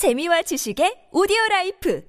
재미와 지식의 오디오라이프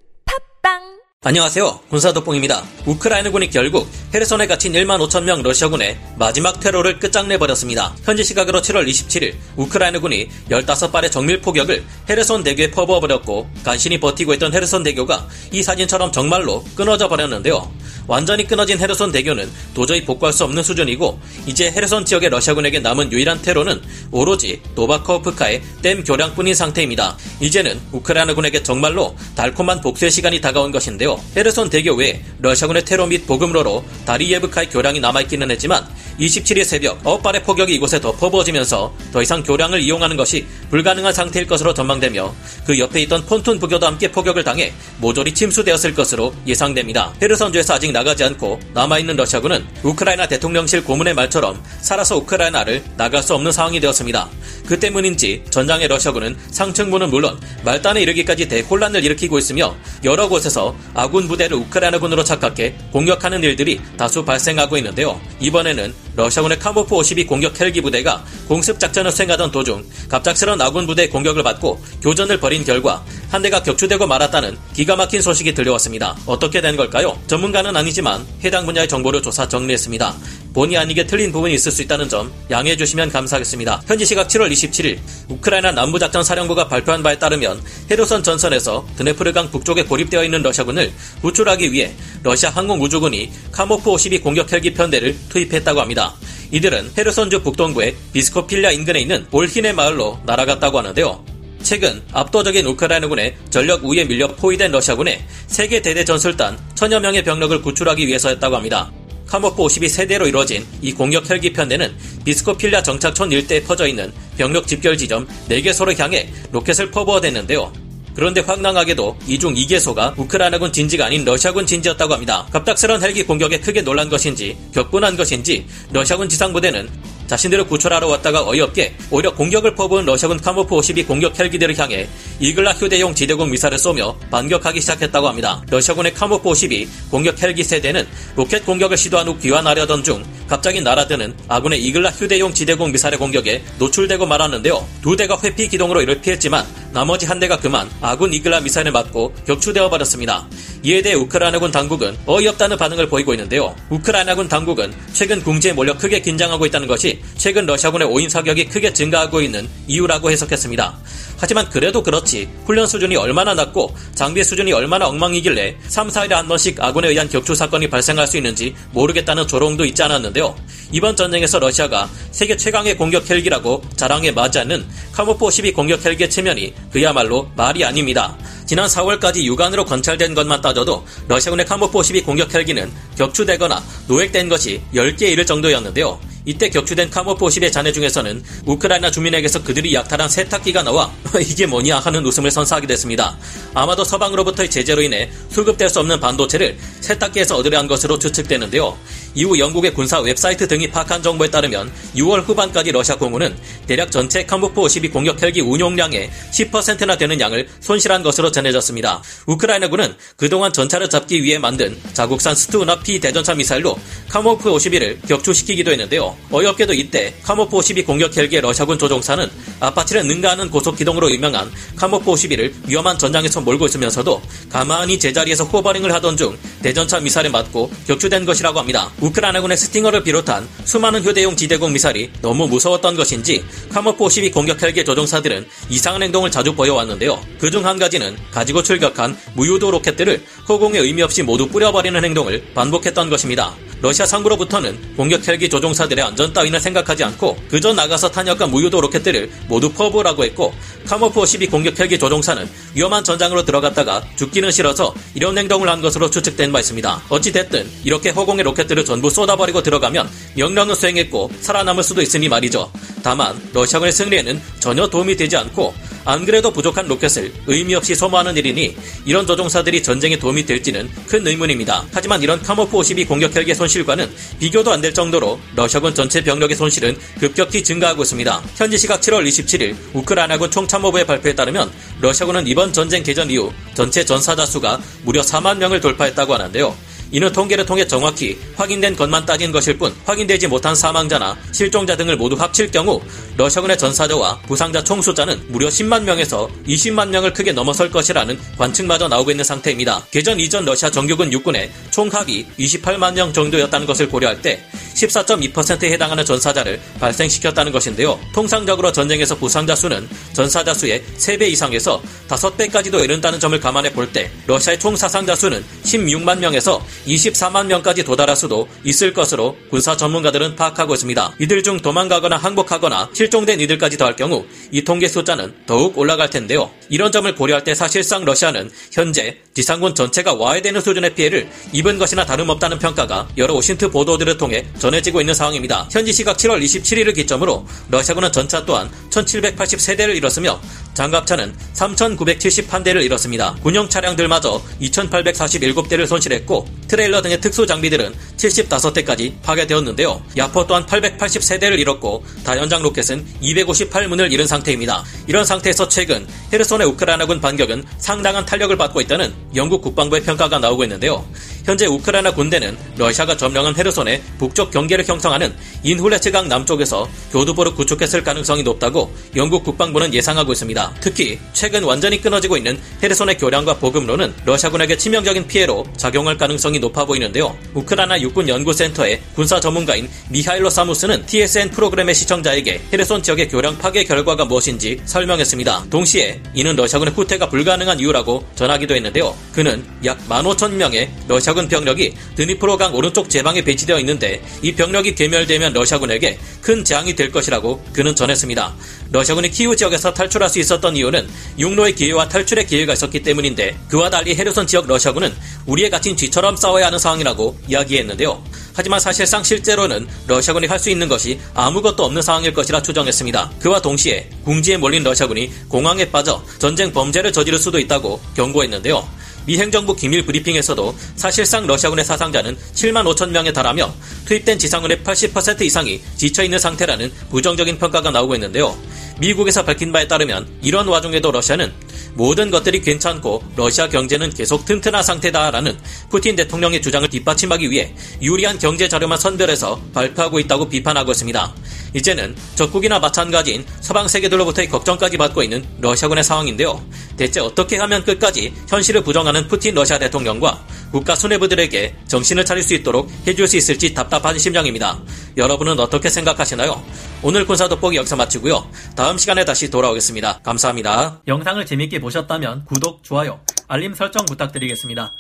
팝빵. 안녕하세요. 군사독봉입니다. 우크라이나군이 결국 헤르손에 갇힌 15,000명 러시아군의 마지막 테러를 끝장내버렸습니다. 현지 시각으로 7월 27일 우크라이나군이 15발의 정밀포격을 헤르손 대교에 퍼부어버렸고 간신히 버티고 있던 헤르손 대교가 이 사진처럼 정말로 끊어져 버렸는데요. 완전히 끊어진 헤르손 대교는 도저히 복구할 수 없는 수준이고 이제 헤르손 지역의 러시아군에게 남은 유일한 테러는 오로지 노바코프카의 댐 교량뿐인 상태입니다. 이제는 우크라이나군에게 정말로 달콤한 복수의 시간이 다가온 것인데요. 헤르손 대교 외에 러시아군의 테러 및 보급로로 다리예브카의 교량이 남아있기는 했지만 27일 새벽 9발의 포격이 이곳에 더 퍼부어지면서 더 이상 교량을 이용하는 것이 불가능한 상태일 것으로 전망되며 그 옆에 있던 폰툰 부교도 함께 포격을 당해 모조리 침수되었을 것으로 예상됩니다. 헤르손주에서 아직 나가지 않고 남아있는 러시아군은 우크라이나 대통령실 고문의 말처럼 살아서 우크라이나를 나갈 수 없는 상황이 되었습니다. 그 때문인지 전장의 러시아군은 상층부는 물론 말단에 이르기까지 대혼란을 일으키고 있으며 여러 곳에서 아군 부대를 우크라이나군으로 착각해 공격하는 일들이 다수 발생하고 있는데요. 이번에는 러시아군의 카모프 52 공격 헬기 부대가 공습 작전을 수행하던 도중 갑작스런 아군 부대의 공격을 받고 교전을 벌인 결과 한 대가 격추되고 말았다는 기가 막힌 소식이 들려왔습니다. 어떻게 된 걸까요? 전문가는 아니지만 해당 분야의 정보를 조사 정리했습니다. 본의 아니게 틀린 부분이 있을 수 있다는 점 양해해 주시면 감사하겠습니다. 현지 시각 7월 27일 우크라이나 남부작전사령부가 발표한 바에 따르면 헤르손 전선에서 드네프르강 북쪽에 고립되어 있는 러시아군을 구출하기 위해 러시아 항공우주군이 카모프 52 공격 헬기 편대를 투입했다고 합니다. 이들은 헤르손주 북동부의 비스코필리아 인근에 있는 올히네 마을로 날아갔다고 하는데요. 최근 압도적인 우크라이나군의 전력 우위에 밀려 포위된 러시아군의 세계 대대 전술단 1,000여 명의 병력을 구출하기 위해서였다고 합니다. 카모프 52 세대로 이루어진 이 공격 헬기 편대는 비스코필리아 정착촌 일대에 퍼져있는 병력 집결지점 4개소를 향해 로켓을 퍼부어댔는데요. 그런데 황당하게도 이 중 2개소가 우크라이나군 진지가 아닌 러시아군 진지였다고 합니다. 갑작스런 헬기 공격에 크게 놀란 것인지 격분한 것인지 러시아군 지상부대는 자신들을 구출하러 왔다가 어이없게 오히려 공격을 퍼부은 러시아군 카모프 52 공격 헬기들을 향해 이글라 휴대용 지대공 미사를 쏘며 반격하기 시작했다고 합니다. 러시아군의 카모프 52 공격 헬기 세대는 로켓 공격을 시도한 후 귀환하려던 중 갑자기 날아드는 아군의 이글라 휴대용 지대공 미사일의 공격에 노출되고 말았는데요. 두 대가 회피 기동으로 이를 피했지만 나머지 한 대가 그만 아군 이글라 미사일을 맞고 격추되어 버렸습니다. 이에 대해 우크라이나군 당국은 어이없다는 반응을 보이고 있는데요. 우크라이나군 당국은 최근 궁지에 몰려 크게 긴장하고 있다는 것이 최근 러시아군의 5인 사격이 크게 증가하고 있는 이유라고 해석했습니다. 하지만 그래도 그렇지 훈련 수준이 얼마나 낮고 장비 수준이 얼마나 엉망이길래 3-4일에 한 번씩 아군에 의한 격추 사건이 발생할 수 있는지 모르겠다는 조롱도 있지 않았는데요. 이번 전쟁에서 러시아가 세계 최강의 공격 헬기라고 자랑에 맞이하는 카모프 52 공격 헬기의 체면이 그야말로 말이 아닙니다. 지난 4월까지 육안으로 관찰된 것만 따져도 러시아군의 카모프 52 공격 헬기는 격추되거나 노획된 것이 10개에 이를 정도였는데요. 이때 격추된 카모프 52의 잔해 중에서는 우크라이나 주민에게서 그들이 약탈한 세탁기가 나와 이게 뭐냐 하는 웃음을 선사하게 됐습니다. 아마도 서방으로부터의 제재로 인해 수급될 수 없는 반도체를 세탁기에서 얻으려 한 것으로 추측되는데요. 이후 영국의 군사 웹사이트 등이 파악한 정보에 따르면 6월 후반까지 러시아 공군은 대략 전체 카모프 52 공격 헬기 운용량의 10%나 되는 양을 손실한 것으로 전해졌습니다. 우크라이나군은 그동안 전차를 잡기 위해 만든 자국산 스투나피 대전차 미사일로 카모프 52를 격추시키기도 했는데요. 어이없게도 이때 카모프 52 공격 헬기의 러시아군 조종사는 아파치를 능가하는 고속기동으로 유명한 카모프 52를 위험한 전장에서 몰고 있으면서도 가만히 제자리에서 호버링을 하던 중 대전차 미사일에 맞고 격추된 것이라고 합니다. 우크라이나군의 스팅어를 비롯한 수많은 휴대용 지대공 미사일이 너무 무서웠던 것인지 카모프 52 공격 헬기의 조종사들은 이상한 행동을 자주 보여왔는데요. 그중 한 가지는 가지고 출격한 무유도 로켓들을 허공에 의미 없이 모두 뿌려버리는 행동을 반복했던 것입니다. 러시아 상부로부터는 공격 헬기 조종사들의 안전 따위는 생각하지 않고 그저 나가서 탄약한 무유도 로켓들을 모두 퍼부으라고 했고 카모프 52 공격 헬기 조종사는 위험한 전장으로 들어갔다가 죽기는 싫어서 이런 행동을 한 것으로 추측된 바 있습니다. 어찌됐든 이렇게 허공에 로켓들을 전부 쏟아버리고 들어가면 명령은 수행했고 살아남을 수도 있으니 말이죠. 다만 러시아군의 승리에는 전혀 도움이 되지 않고 안 그래도 부족한 로켓을 의미 없이 소모하는 일이니 이런 조종사들이 전쟁에 도움이 될지는 큰 의문입니다. 하지만 이런 카모프 52 공격 헬기의 손실과는 비교도 안 될 정도로 러시아군 전체 병력의 손실은 급격히 증가하고 있습니다. 현지 시각 7월 27일 우크라이나군 총참모부의 발표에 따르면 러시아군은 이번 전쟁 개전 이후 전체 전사자 수가 무려 4만 명을 돌파했다고 하는데요. 이는 통계를 통해 정확히 확인된 것만 따진 것일 뿐 확인되지 못한 사망자나 실종자 등을 모두 합칠 경우 러시아군의 전사자와 부상자 총 숫자는 무려 10만 명에서 20만 명을 크게 넘어설 것이라는 관측마저 나오고 있는 상태입니다. 개전 이전 러시아 정규군 육군의 총합이 28만 명 정도였다는 것을 고려할 때 14.2%에 해당하는 전사자를 발생시켰다는 것인데요. 통상적으로 전쟁에서 부상자 수는 전사자 수의 3배 이상에서 5배까지도 이른다는 점을 감안해 볼 때 러시아의 총 사상자 수는 16만 명에서 24만 명까지 도달할 수도 있을 것으로 군사 전문가들은 파악하고 있습니다. 이들 중 도망가거나 항복하거나 실종된 이들까지 더할 경우 이 통계 숫자는 더욱 올라갈 텐데요. 이런 점을 고려할 때 사실상 러시아는 현재 지상군 전체가 와해되는 수준의 피해를 입은 것이나 다름없다는 평가가 여러 오신트 보도들을 통해 전해지고 있는 상황입니다. 현지 시각 7월 27일을 기점으로 러시아군은 전차 또한 1780세대를 잃었으며 장갑차는 3971대를 잃었습니다. 군용 차량들마저 2847대를 손실했고 트레일러 등의 특수 장비들은 75대까지 파괴되었는데요. 야포 또한 880세대를 잃었고 다연장 로켓은 258문을 잃은 상태입니다. 이런 상태에서 최근 헤르손의 우크라이나군 반격은 상당한 탄력을 받고 있다는 영국 국방부의 평가가 나오고 있는데요. 현재 우크라이나 군대는 러시아가 점령한 헤르손의 북쪽 경계를 형성하는 인후레츠강 남쪽에서 교두보를 구축했을 가능성이 높다고 영국 국방부는 예상하고 있습니다. 특히 최근 완전히 끊어지고 있는 헤르손의 교량과 보급로는 러시아군에게 치명적인 피해로 작용할 가능성이 높아 보이는데요. 우크라이나 육군 연구센터의 군사 전문가인 미하일로 사무스는 TSN 프로그램의 시청자에게 헤르손 지역의 교량 파괴 결과가 무엇인지 설명했습니다. 동시에 이는 러시아군의 후퇴가 불가능한 이유라고 전하기도 했는데요. 그는 약 15,000명의 러시아군 병력이 드니프로강 오른쪽 제방에 배치되어 있는데 이 병력이 괴멸되면 러시아군에게 큰 재앙이 될 것이라고 그는 전했습니다. 러시아군이 키우 지역에서 탈출할 수 있었던 이유는 육로의 기회와 탈출의 기회가 있었기 때문인데 그와 달리 헤르손 지역 러시아군은 우리의 갇힌 쥐처럼 싸워야 하는 상황이라고 이야기했는데요. 하지만 사실상 실제로는 러시아군이 할 수 있는 것이 아무것도 없는 상황일 것이라 추정했습니다. 그와 동시에 궁지에 몰린 러시아군이 공황에 빠져 전쟁 범죄를 저지를 수도 있다고 경고했는데요. 미 행정부 기밀 브리핑에서도 사실상 러시아군의 사상자는 7만 5천 명에 달하며 투입된 지상군의 80% 이상이 지쳐있는 상태라는 부정적인 평가가 나오고 있는데요. 미국에서 밝힌 바에 따르면 이런 와중에도 러시아는 모든 것들이 괜찮고 러시아 경제는 계속 튼튼한 상태다라는 푸틴 대통령의 주장을 뒷받침하기 위해 유리한 경제 자료만 선별해서 발표하고 있다고 비판하고 있습니다. 이제는 적국이나 마찬가지인 서방 세계들로부터의 걱정까지 받고 있는 러시아군의 상황인데요. 대체 어떻게 하면 끝까지 현실을 부정하는 푸틴 러시아 대통령과 국가 수뇌부들에게 정신을 차릴 수 있도록 해줄 수 있을지 답답한 심정입니다. 여러분은 어떻게 생각하시나요? 오늘 군사 돋보기 여기서 마치고요. 다음 시간에 다시 돌아오겠습니다. 감사합니다. 영상을 재밌게 보셨다면 구독, 좋아요, 알림 설정 부탁드리겠습니다.